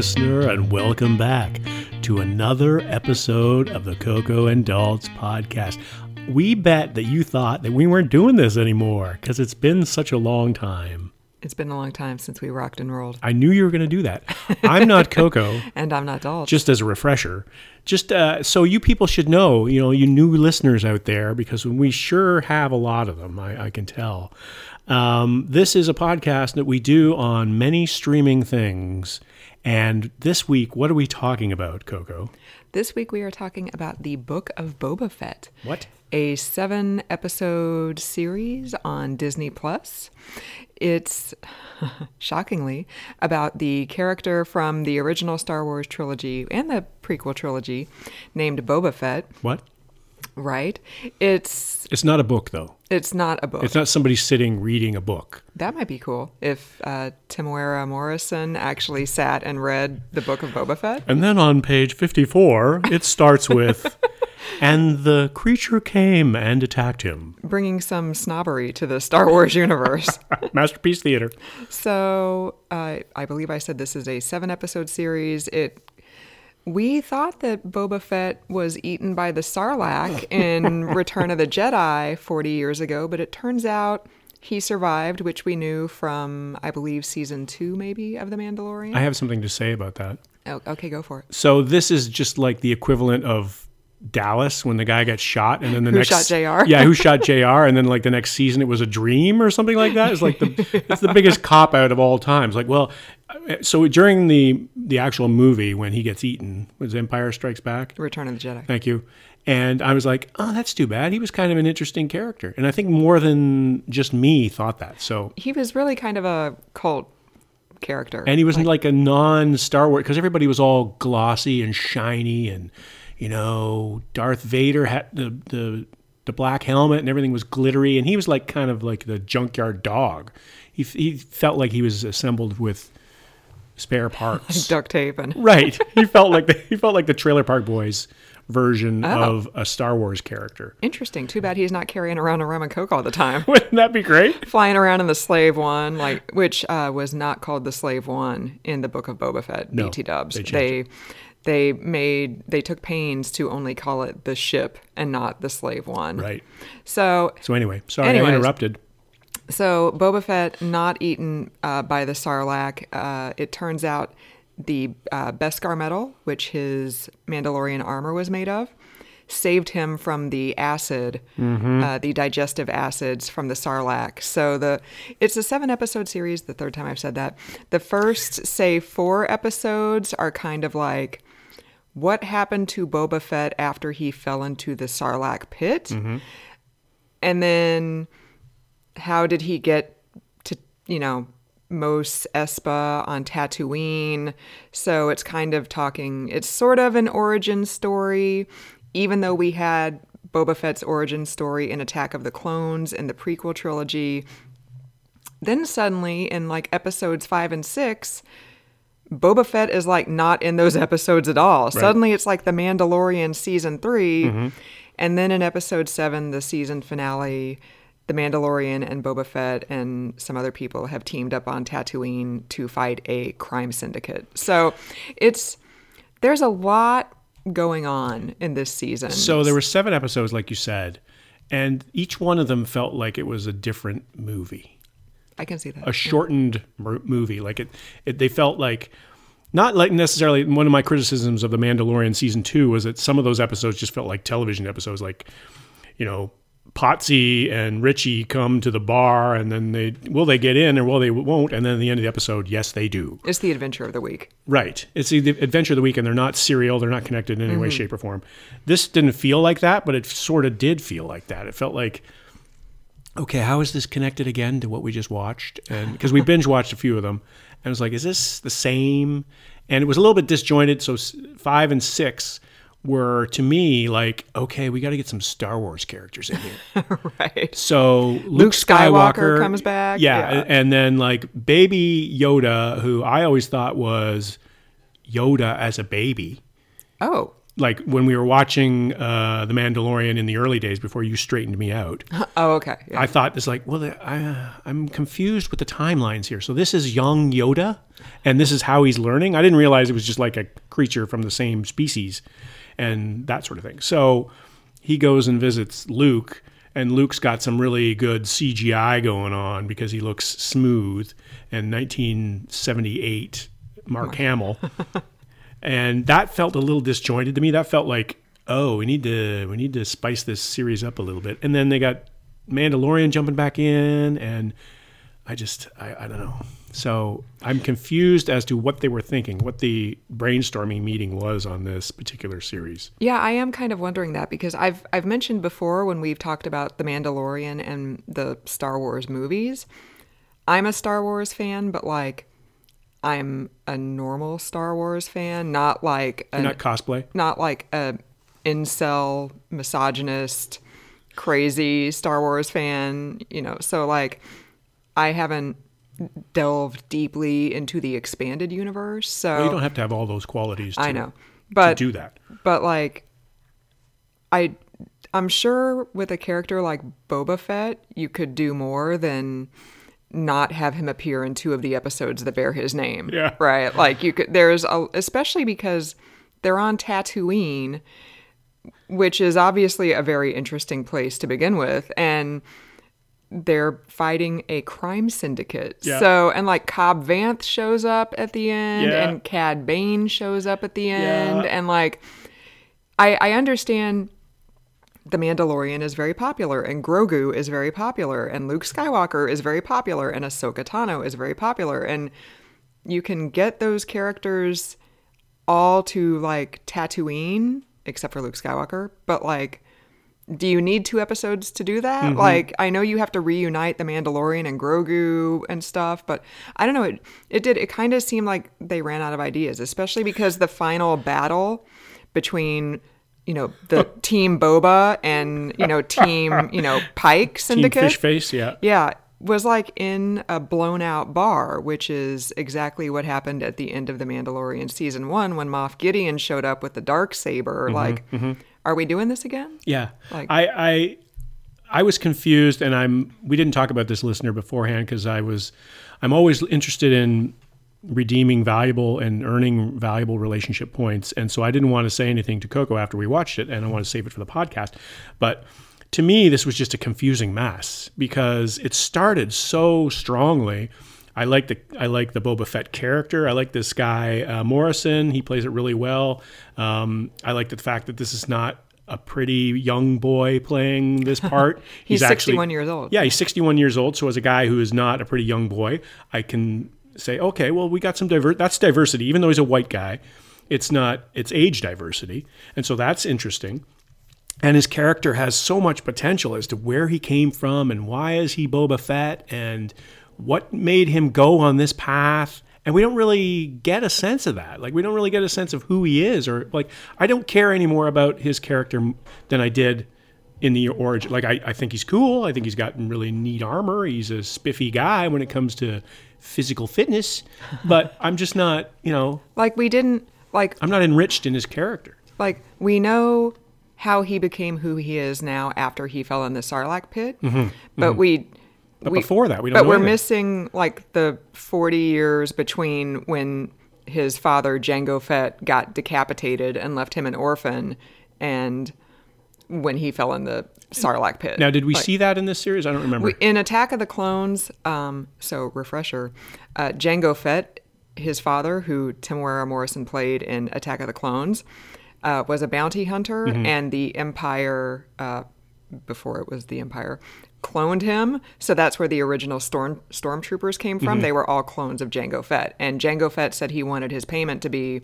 listener, and welcome back to another episode of the Coco and Daltz podcast. We bet that you thought that we weren't doing this anymore because it's been such a long time. It's been a long time since we rocked and rolled. I knew you were going to do that. I'm not Coco. And I'm not Daltz. Just as a refresher. Just so you people should know, you new listeners out there, because we sure have a lot of them, I can tell. This is a podcast that we do on many streaming things. And this week, what are we talking about, Coco? This week, we are talking about The Book of Boba Fett. What? A 7-episode series on Disney Plus. It's, shockingly, about the character from the original Star Wars trilogy and the prequel trilogy named Boba Fett. What? Right. It's not a book, though. It's not a book. It's not somebody sitting reading a book. That might be cool if Temuera Morrison actually sat and read The Book of Boba Fett. And then on page 54, it starts with... And the creature came and attacked him. Bringing some snobbery to the Star Wars universe. Masterpiece Theater. So I believe I said this is a 7-episode series. We thought that Boba Fett was eaten by the Sarlacc in Return of the Jedi 40 years ago, but it turns out he survived, which we knew from, I believe, season 2 maybe of The Mandalorian. I have something to say about that. Oh, okay, go for it. So this is just like the equivalent of Dallas when the guy got shot, and then the next shot JR. Yeah, who shot JR, and then like the next season it was a dream or something like that. It's like that's the biggest cop out of all times. Like, well, so during the actual movie when he gets eaten, was Empire Strikes Back? Return of the Jedi. Thank you. And I was like, oh, that's too bad. He was kind of an interesting character, and I think more than just me thought that. So he was really kind of a cult character, and he was like a non-Star Wars because everybody was all glossy and shiny and. Darth Vader had the black helmet and everything was glittery. And he was like kind of like the junkyard dog. He felt like he was assembled with spare parts. Like duct tape. And right. He felt like the Trailer Park Boys version of a Star Wars character. Interesting. Too bad he's not carrying around a rum and coke all the time. Wouldn't that be great? Flying around in the Slave One, which was not called the Slave One in the Book of Boba Fett, no, BT Dubs. They took pains to only call it the ship and not the Slave One. Right. So anyway, I interrupted. So Boba Fett not eaten by the Sarlacc. It turns out the Beskar metal, which his Mandalorian armor was made of, saved him from the acid, the digestive acids from the Sarlacc. So it's a 7-episode series, the third time I've said that. The first, say, 4 episodes are kind of like... What happened to Boba Fett after he fell into the Sarlacc pit? Mm-hmm. And then how did he get to, Mos Espa on Tatooine? So it's kind of it's sort of an origin story, even though we had Boba Fett's origin story in Attack of the Clones and the prequel trilogy. Then suddenly in like episodes 5 and 6... Boba Fett is like not in those episodes at all. Right. Suddenly it's like The Mandalorian season 3. Mm-hmm. And then in episode 7, the season finale, The Mandalorian and Boba Fett and some other people have teamed up on Tatooine to fight a crime syndicate. So there's a lot going on in this season. So there were 7 episodes, like you said, and each one of them felt like it was a different movie. I can see that. A shortened movie. Like they felt like, not like necessarily, one of my criticisms of The Mandalorian season 2 was that some of those episodes just felt like television episodes, like, Potsy and Richie come to the bar and then will they get in or will they won't? And then at the end of the episode, yes, they do. It's the adventure of the week. Right. It's the adventure of the week and they're not serial. They're not connected in any way, shape or form. This didn't feel like that, but it sort of did feel like that. It felt like, okay, how is this connected again to what we just watched? And because we binge watched a few of them, and I was like, is this the same? And it was a little bit disjointed. So 5 and 6 were, to me, like, okay, we got to get some Star Wars characters in here. Right. So Luke Skywalker comes back. Yeah. And then like baby Yoda, who I always thought was Yoda as a baby. Oh. like when we were watching The Mandalorian in the early days before you straightened me out. Oh, okay. Yeah. I thought it's like, well, I'm confused with the timelines here. So this is young Yoda, and this is how he's learning. I didn't realize it was just like a creature from the same species and that sort of thing. So he goes and visits Luke, and Luke's got some really good CGI going on because he looks smooth, and 1978 Mark Hamill. And that felt a little disjointed to me. That felt like, oh, we need to spice this series up a little bit. And then they got Mandalorian jumping back in, and I don't know. So I'm confused as to what they were thinking, what the brainstorming meeting was on this particular series. Yeah, I am kind of wondering that, because I've mentioned before when we've talked about The Mandalorian and the Star Wars movies, I'm a Star Wars fan, but like, I'm a normal Star Wars fan, not like... not cosplay? Not like a incel, misogynist, crazy Star Wars fan, you know. So like, I haven't delved deeply into the expanded universe, so... Well, you don't have to have all those qualities to, I know. But, to do that. But like, I'm sure with a character like Boba Fett, you could do more than... not have him appear in two of the episodes that bear his name. Yeah. Right? Like you could, especially because they're on Tatooine, which is obviously a very interesting place to begin with. And they're fighting a crime syndicate. Yeah. So, and like Cobb Vanth shows up at the end, yeah, and Cad Bane shows up at the end. Yeah. And like, I understand The Mandalorian is very popular, and Grogu is very popular, and Luke Skywalker is very popular, and Ahsoka Tano is very popular, and you can get those characters all to like Tatooine, except for Luke Skywalker, but like, do you need two episodes to do that? Mm-hmm. Like, I know you have to reunite The Mandalorian and Grogu and stuff, but I don't know, it kind of seemed like they ran out of ideas, especially because the final battle between... you know, the Team Boba and, you know, Team, you know, Pike Syndicate. Team Fish Face, yeah. Yeah, was like in a blown out bar, which is exactly what happened at the end of The Mandalorian Season 1 when Moff Gideon showed up with the Darksaber. Mm-hmm, like, mm-hmm. Are we doing this again? Yeah. Like, I was confused, and we didn't talk about this, listener, beforehand, because I'm always interested in redeeming valuable and earning valuable relationship points. And so I didn't want to say anything to Coco after we watched it, and I want to save it for the podcast. But to me, this was just a confusing mess because it started so strongly. I like the Boba Fett character. I like this guy, Morrison. He plays it really well. I like the fact that this is not a pretty young boy playing this part. he's 61 years old. Yeah, he's 61 years old. So as a guy who is not a pretty young boy, I can... say, okay, well, we got some that's diversity. Even though he's a white guy, it's age diversity. And so that's interesting. And his character has so much potential as to where he came from and why is he Boba Fett and what made him go on this path. And we don't really get a sense of that. Like, we don't really get a sense of who he is, or like, I don't care anymore about his character than I did in the origin. Like, I think he's cool. I think he's got really neat armor. He's a spiffy guy when it comes to physical fitness, but I'm just not, you know... Like, we didn't, like... I'm not enriched in his character. Like, we know how he became who he is now after he fell in the Sarlacc pit, mm-hmm, but mm-hmm. But before that, we don't know. But we're missing, like, the 40 years between when his father, Jango Fett, got decapitated and left him an orphan, and when he fell in the Sarlacc pit. Now, did we see that in this series? I don't remember. In Attack of the Clones, refresher, Jango Fett, his father, who Temuera Morrison played in Attack of the Clones, was a bounty hunter, mm-hmm. and the Empire, before it was the Empire, cloned him. So that's where the original stormtroopers came from. Mm-hmm. They were all clones of Jango Fett. And Jango Fett said he wanted his payment to be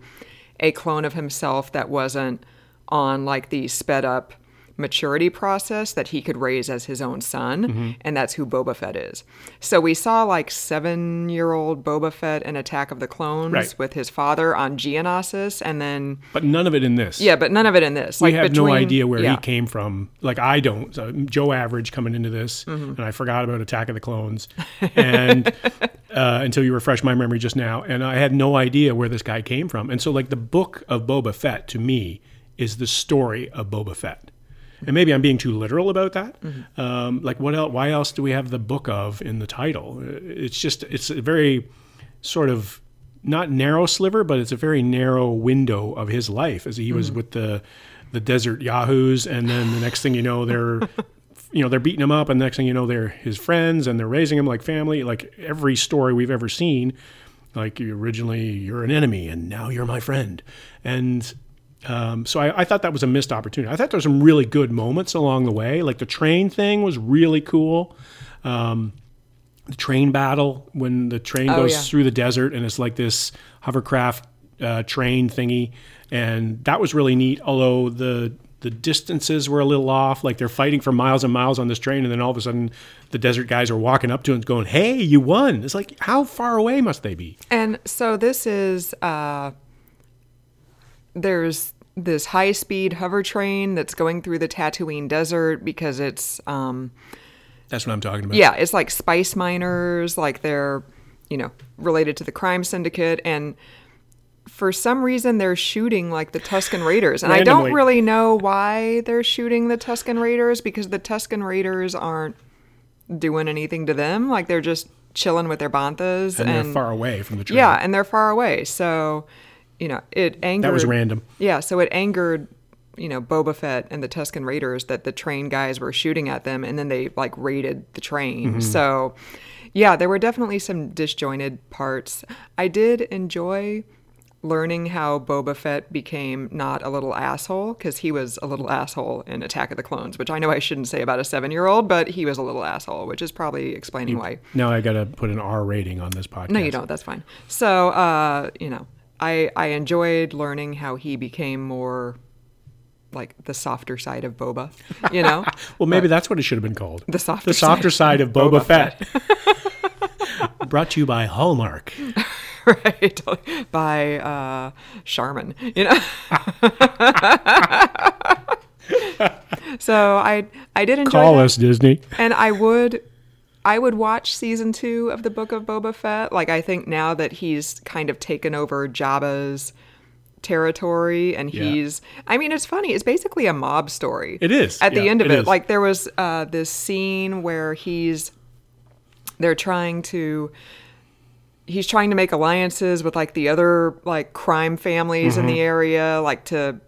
a clone of himself that wasn't on like the sped up maturity process that he could raise as his own son, mm-hmm. and that's who Boba Fett is. So we saw like 7-year-old Boba Fett in Attack of the Clones, right. with his father on Geonosis, and then... But none of it in this. Yeah, but none of it in this. We have no idea where he came from. Like, I don't. So Joe Average coming into this, mm-hmm. and I forgot about Attack of the Clones, and until you refresh my memory just now, and I had no idea where this guy came from. And so like, the Book of Boba Fett, to me, is the story of Boba Fett. And maybe I'm being too literal about that. Mm-hmm. Like, what else? Why else do we have the book of in the title? It's just, it's a very sort of not narrow sliver, but it's a very narrow window of his life as he was with the desert yahoos, and then the next thing you know, they're beating him up, and the next thing you know, they're his friends, and they're raising him like family. Like every story we've ever seen, like originally you're an enemy, and now you're my friend, and. So I thought that was a missed opportunity. I thought there were some really good moments along the way. Like the train thing was really cool. The train battle when the train goes through the desert and it's like this hovercraft train thingy. And that was really neat. Although the distances were a little off. Like they're fighting for miles and miles on this train. And then all of a sudden the desert guys are walking up to him going, hey, you won. It's like, how far away must they be? And so this is... There's this high-speed hover train that's going through the Tatooine desert because it's... that's what I'm talking about. Yeah, it's like spice miners, like they're, related to the crime syndicate. And for some reason, they're shooting like the Tusken Raiders. And randomly. I don't really know why they're shooting the Tusken Raiders because the Tusken Raiders aren't doing anything to them. Like they're just chilling with their banthas. And they're far away from the train. Yeah, and they're far away. So... it angered... That was random. Yeah, so it angered, Boba Fett and the Tusken Raiders that the train guys were shooting at them, and then they, raided the train. Mm-hmm. So, yeah, there were definitely some disjointed parts. I did enjoy learning how Boba Fett became not a little asshole, because he was a little asshole in Attack of the Clones, which I know I shouldn't say about a 7-year-old, but he was a little asshole, which is probably explaining why. No, I got to put an R rating on this podcast. No, you don't. That's fine. So, I enjoyed learning how he became more like the softer side of Boba, Well, maybe that's what it should have been called. The softer side of Boba Fett. Brought to you by Hallmark. Right. By Charmin, So I did enjoy Call that. Us, Disney. And I would watch season 2 of The Book of Boba Fett. Like, I think now that he's kind of taken over Jabba's territory and he's... I mean, it's funny. It's basically a mob story. It is. At the end of it. Like, there was this scene where they're trying to... He's trying to make alliances with, the other, crime families in the area, to,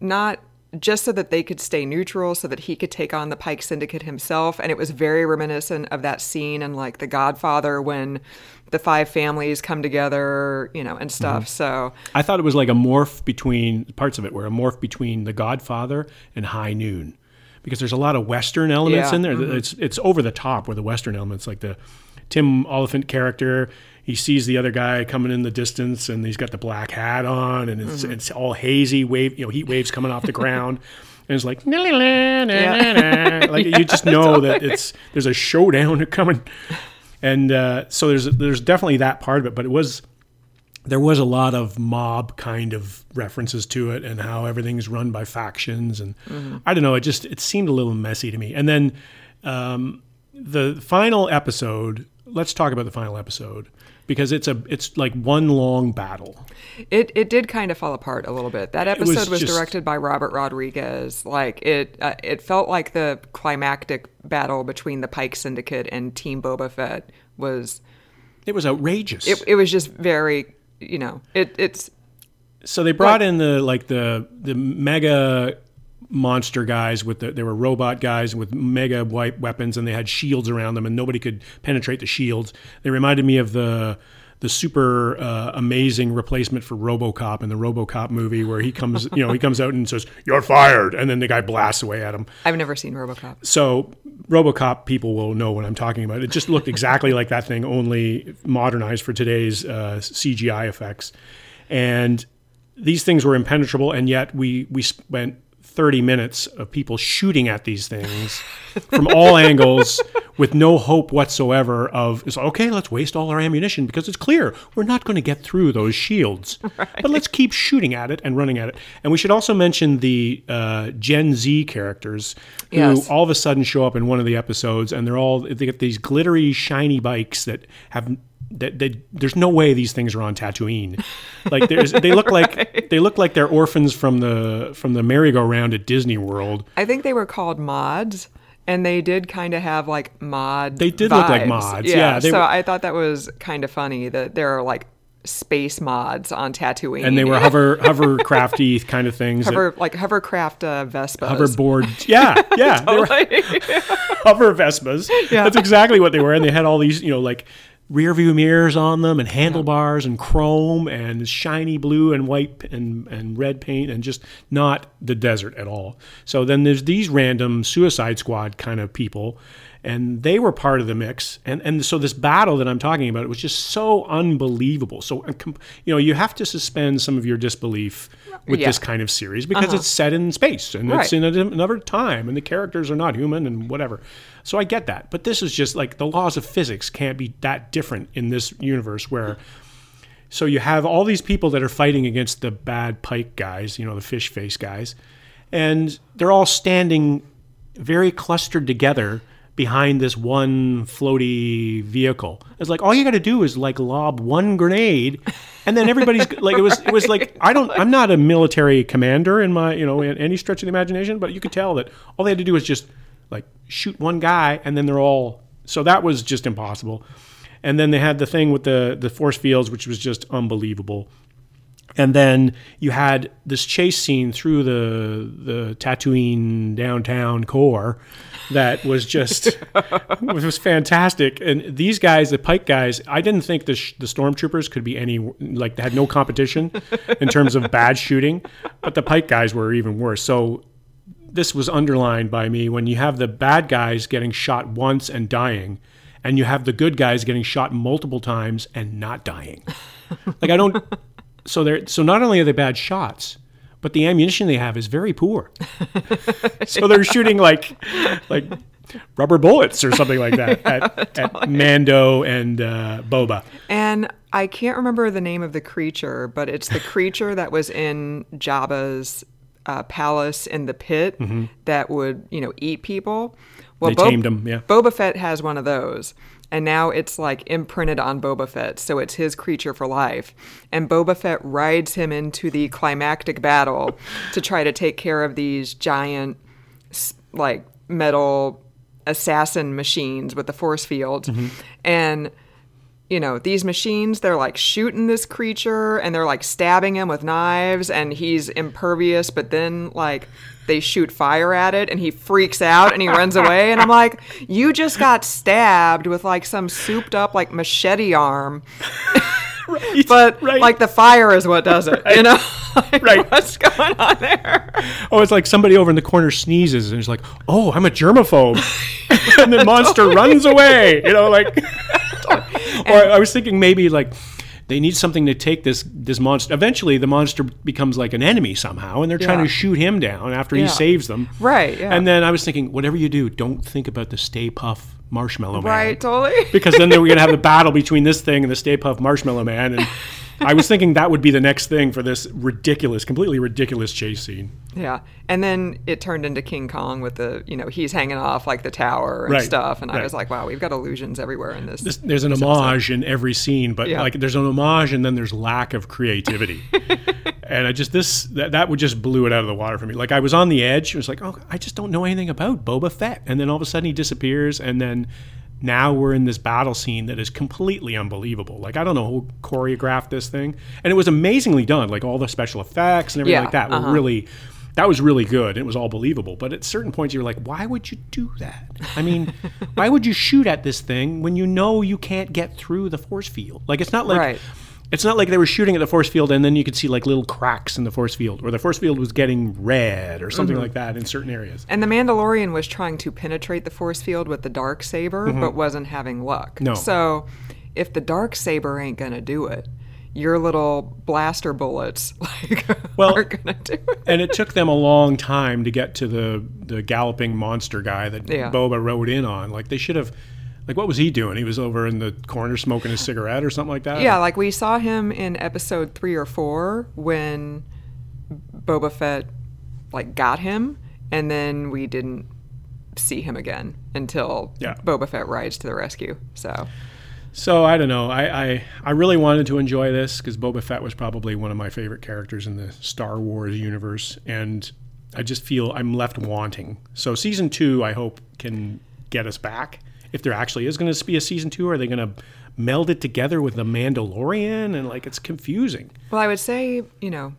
not... just so that they could stay neutral, so that he could take on the Pike Syndicate himself. And it was very reminiscent of that scene in The Godfather when the 5 families come together, and stuff. Mm-hmm. So I thought it was a morph between The Godfather and High Noon, because there's a lot of Western elements in there. Mm-hmm. It's over the top with the Western elements, like the Tim Oliphant character. He sees the other guy coming in the distance, and he's got the black hat on, and it's all hazy wave, heat waves coming off the ground, and it's like na, na, na, na. You just know that there's a showdown coming, and so there's definitely that part of it, but there was a lot of mob kind of references to it, and how everything's run by factions, and I don't know, it seemed a little messy to me, and then the final episode. Let's talk about the final episode, because it's like one long battle. It did kind of fall apart a little bit. That episode was directed by Robert Rodriguez. It felt like the climactic battle between the Pike Syndicate and Team Boba Fett was. It was outrageous. It was just very it's. So they brought in the mega. Monster guys they were robot guys with mega white weapons, and they had shields around them, and nobody could penetrate the shields. They reminded me of the super amazing replacement for RoboCop in the RoboCop movie, where he comes, he comes out and says, "You're fired," and then the guy blasts away at him. I've never seen RoboCop. So RoboCop people will know what I'm talking about. It just looked exactly like that thing, only modernized for today's CGI effects. And these things were impenetrable, and yet we spent 30 minutes of people shooting at these things from all angles with no hope whatsoever of, okay, let's waste all our ammunition because it's clear we're not going to get through those shields. Right. But let's keep shooting at it and running at it. And we should also mention the Gen Z characters who all of a sudden show up in one of the episodes, and they get these glittery, shiny bikes that have there's no way these things are on Tatooine. Like they look right. like they're orphans from the merry-go-round at Disney World. I think they were called mods, and they did kind of have like mod. They did vibes. Look like mods. Yeah. So I thought that was kind of funny that there are like space mods on Tatooine, and they were hovercrafty kind of things. Hovercraft Vespas, hoverboard. Yeah, totally. Hover Vespas. Yeah. That's exactly what they were, and they had all these rear view mirrors on them and handlebars and chrome and shiny blue and white and red paint and just not the desert at all. So then there's these random Suicide Squad kind of people, and they were part of the mix. And so this battle that I'm talking about, it was just so unbelievable. So, you have to suspend some of your disbelief with this kind of series because it's set in space and it's in another time and the characters are not human and whatever. So I get that. But this is just like the laws of physics can't be that different in this universe where... So you have all these people that are fighting against the bad Pike guys, the fish face guys, and they're all standing very clustered together behind this one floaty vehicle. It's like all you got to do is like lob one grenade, and then everybody's like, it was like I'm not a military commander in my in any stretch of the imagination, but you could tell that all they had to do was just like shoot one guy, and then they're all. So that was just impossible. And then they had the thing with the force fields, which was just unbelievable. And then you had this chase scene through the Tatooine downtown core that was just was fantastic. And these guys, the Pike guys, I didn't think the stormtroopers could be any they had no competition in terms of bad shooting, but the Pike guys were even worse. So this was underlined by me when you have the bad guys getting shot once and dying, and you have the good guys getting shot multiple times and not dying. So not only are they bad shots, but the ammunition they have is very poor. So they're shooting like rubber bullets or something like that at Mando and Boba. And I can't remember the name of the creature, but it's the creature that was in Jabba's palace in the pit that would eat people. Well, they tamed them. Yeah, Boba Fett has one of those. And now it's imprinted on Boba Fett, so it's his creature for life. And Boba Fett rides him into the climactic battle to try to take care of these giant metal assassin machines with the force fields. Mm-hmm. And these machines, they're shooting this creature and they're stabbing him with knives and he's impervious, but then they shoot fire at it and he freaks out and he runs away. And I'm like, you just got stabbed with some souped up machete arm. Right, but the fire is what does it, What's going on there? Oh, it's somebody over in the corner sneezes and it's oh, I'm a germaphobe. And the monster runs away, Or I was thinking maybe they need something to take this monster. Eventually, the monster becomes an enemy somehow, and they're trying to shoot him down after he saves them. Right, yeah. And then I was thinking, whatever you do, don't think about the Stay Puft Marshmallow Man. Right, totally. Because then they were going to have a battle between this thing and the Stay Puft Marshmallow Man. And I was thinking that would be the next thing for this completely ridiculous chase scene. Yeah. And then it turned into King Kong with the, he's hanging off the tower and stuff. And I was like, wow, we've got allusions everywhere in this. There's an homage in every scene, but there's an homage and then there's lack of creativity. And I just, that would just blew it out of the water for me. I was on the edge. It was I just don't know anything about Boba Fett. And then all of a sudden he disappears and then... Now we're in this battle scene that is completely unbelievable. I don't know who choreographed this thing. And it was amazingly done. All the special effects and everything were really... That was really good. It was all believable. But at certain points, you're like, why would you do that? I mean, why would you shoot at this thing when you know you can't get through the force field? It's not like... Right. It's not like they were shooting at the force field and then you could see little cracks in the force field or the force field was getting red or something like that in certain areas. And the Mandalorian was trying to penetrate the force field with the Darksaber but wasn't having luck. No. So if the Darksaber ain't going to do it, your little blaster bullets aren't going to do it. And it took them a long time to get to the galloping monster guy that Boba rode in on. They should have... what was he doing? He was over in the corner smoking a cigarette or something like that? Yeah, we saw him in episode 3 or 4 when Boba Fett, got him, and then we didn't see him again until Boba Fett rides to the rescue, so... So I don't know. I really wanted to enjoy this because Boba Fett was probably one of my favorite characters in the Star Wars universe, and I just feel I'm left wanting. So season 2, I hope, can get us back. If there actually is going to be a season 2, are they going to meld it together with The Mandalorian? And like, it's confusing. Well, I would say, you know,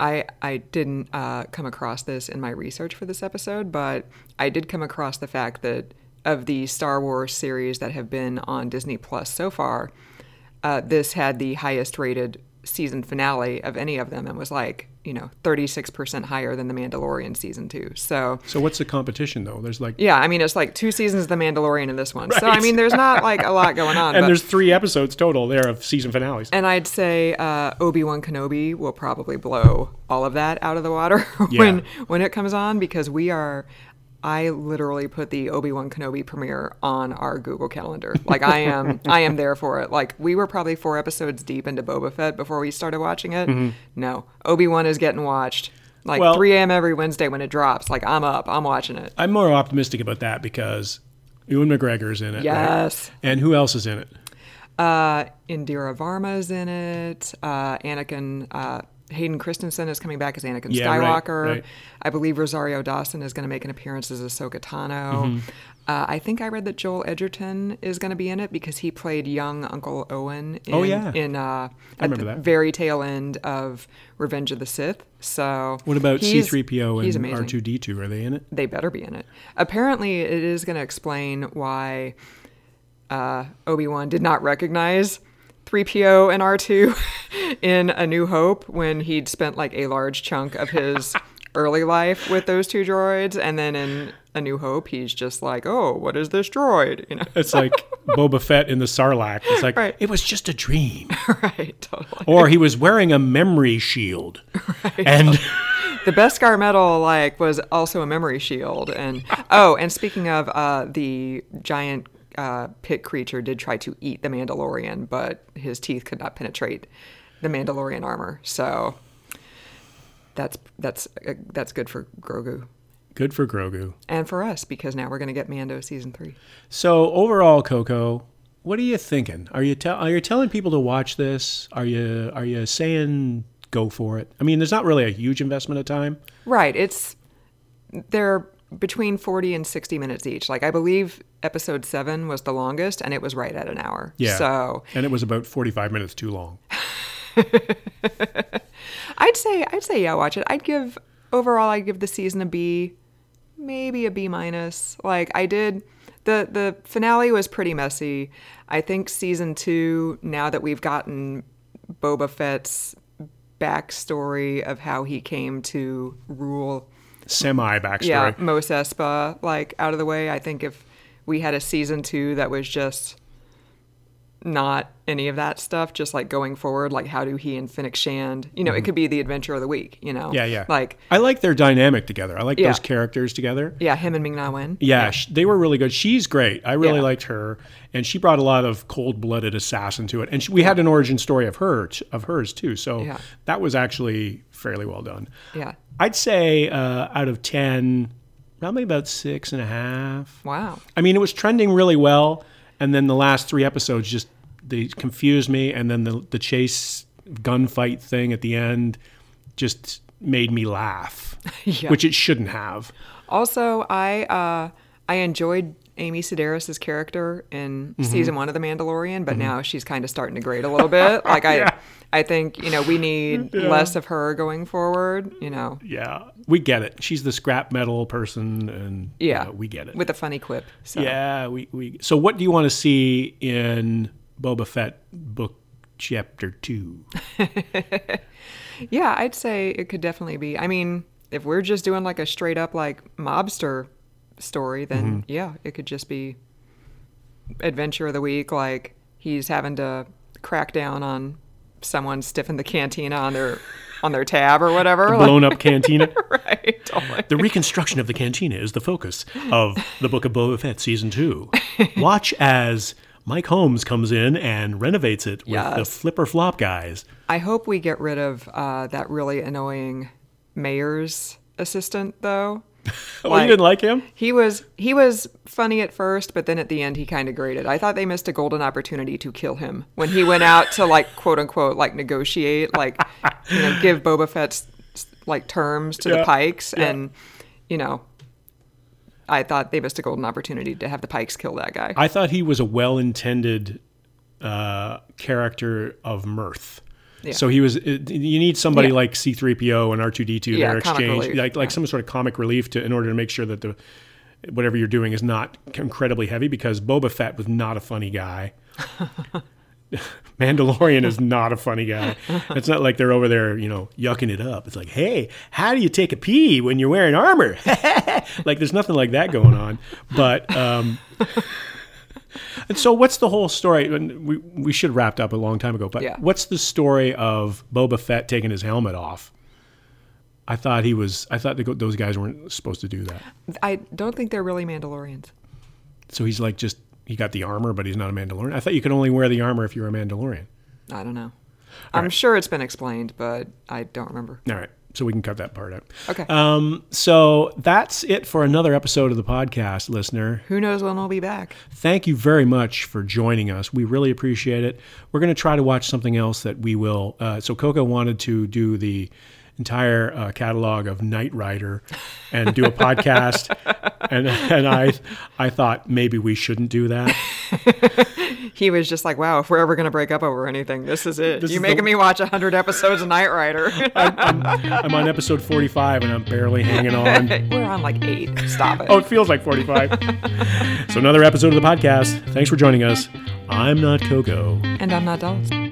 I didn't come across this in my research for this episode, but I did come across the fact that of the Star Wars series that have been on Disney Plus so far, this had the highest rated season finale of any of them and was like, you know, 36% higher than The Mandalorian season 2. So what's the competition though? There's like... Yeah, I mean, it's like 2 seasons of The Mandalorian and this one. Right. So, I mean, there's not like a lot going on. And there's 3 episodes total there of season finales. And I'd say Obi-Wan Kenobi will probably blow all of that out of the water when it comes on, because we are... I literally put the Obi-Wan Kenobi premiere on our Google Calendar. Like, I am there for it. Like, we were probably 4 episodes deep into Boba Fett before we started watching it. Mm-hmm. No, Obi-Wan is getting watched. Like, 3 a.m. every Wednesday when it drops. Like, I'm up. I'm watching it. I'm more optimistic about that because Ewan McGregor is in it. Yes. Right? And who else is in it? Indira Varma is in it. Anakin... Hayden Christensen is coming back as Anakin Skywalker. Right. I believe Rosario Dawson is going to make an appearance as Ahsoka Tano. Mm-hmm. I think I read that Joel Edgerton is going to be in it because he played young Uncle Owen at the very tail end of Revenge of the Sith. So what about C-3PO and R2-D2? Are they in it? They better be in it. Apparently, it is going to explain why Obi-Wan did not recognize 3PO and R2 in A New Hope when he'd spent like a large chunk of his early life with those 2 droids, and then in A New Hope he's just like, oh, what is this droid, you know? It's like Boba Fett in the Sarlacc. It's like, right. It was just a dream. Right, totally. Or he was wearing a memory shield. Right. And the Beskar medal, like, was also a memory shield. And and speaking of the giant pit creature did try to eat the Mandalorian, but his teeth could not penetrate the Mandalorian armor. So that's good for Grogu. Good for Grogu. And for us, because now we're going to get Mando season 3. So overall, Coco, what are you thinking? Are you telling people to watch this? Are you saying go for it? I mean, there's not really a huge investment of time. Right. They're between 40 and 60 minutes each. Like, I believe episode 7 was the longest, and it was right at an hour. Yeah. So, and it was about 45 minutes too long. I'd say yeah, watch it. I'd give the season a B, maybe a B-. Like, I did, the finale was pretty messy. I think season 2, now that we've gotten Boba Fett's backstory of how he came to rule semi-backstory. Yeah, Mos Espa, like, out of the way. I think if we had a season 2 that was just not any of that stuff, just like going forward, like how do he and Fennec Shand, you know, mm-hmm. It could be the adventure of the week, you know? Yeah, yeah. Like, I like their dynamic together. I like those characters together. Yeah, him and Ming-Na Wen. Yeah, yeah. They were really good. She's great. I really liked her. And she brought a lot of cold-blooded assassin to it. And we had an origin story of hers too. So that was actually fairly well done. Yeah. I'd say out of 10, probably about 6.5. Wow. I mean, it was trending really well, and then the last 3 episodes just, they confused me, and then the chase gunfight thing at the end just made me laugh, which it shouldn't have. Also, I enjoyed Amy Sedaris' character in season 1 of The Mandalorian, but now she's kind of starting to grade a little bit. Like, I think, you know, we need less of her going forward, you know. Yeah, we get it. She's the scrap metal person, and we get it. With a funny quip. So. Yeah. So what do you want to see in Boba Fett book chapter 2? Yeah, I'd say it could definitely be. I mean, if we're just doing like a straight up like mobster story, then it could just be adventure of the week, like he's having to crack down on someone stiffing the cantina on their tab or whatever. The blown up cantina. Right. Totally. The reconstruction of the cantina is the focus of The Book of Boba Fett season 2. Watch as Mike Holmes comes in and renovates it with the flipper flop guys. I hope we get rid of that really annoying mayor's assistant though. Oh, like, you didn't like him? He was funny at first, but then at the end he kind of grated. I thought they missed a golden opportunity to kill him when he went out to, like, quote unquote, like, negotiate, like, you know, give Boba Fett's, like, terms to the Pikes, and, you know, I thought they missed a golden opportunity to have the Pikes kill that guy. I thought he was a well-intended character of mirth. Yeah. So he was. You need somebody like C-3PO and R2-D2 their exchange, like some sort of comic relief in order to make sure that the whatever you're doing is not incredibly heavy, because Boba Fett was not a funny guy. Mandalorian is not a funny guy. It's not like they're over there, you know, yucking it up. It's like, hey, how do you take a pee when you're wearing armor? Like, there's nothing like that going on. But and so, what's the whole story? And we should have wrapped up a long time ago. But what's the story of Boba Fett taking his helmet off? I thought he was. I thought those guys weren't supposed to do that. I don't think they're really Mandalorians. So he's like just. He got the armor, but he's not a Mandalorian. I thought you could only wear the armor if you were a Mandalorian. I don't know. I'm sure it's been explained, but I don't remember. All right. So we can cut that part out. Okay. So that's it for another episode of the podcast, listener. Who knows when we'll be back. Thank you very much for joining us. We really appreciate it. We're going to try to watch something else that we will. So Coco wanted to do the entire catalog of Knight Rider and do a podcast. And I thought maybe we shouldn't do that. He was just like, wow, if we're ever going to break up over anything, this is it. You're making me watch 100 episodes of Knight Rider. I'm on episode 45 and I'm barely hanging on. We're on like 8. Stop it. Oh, it feels like 45. So another episode of the podcast. Thanks for joining us. I'm not Coco. And I'm not Dalton.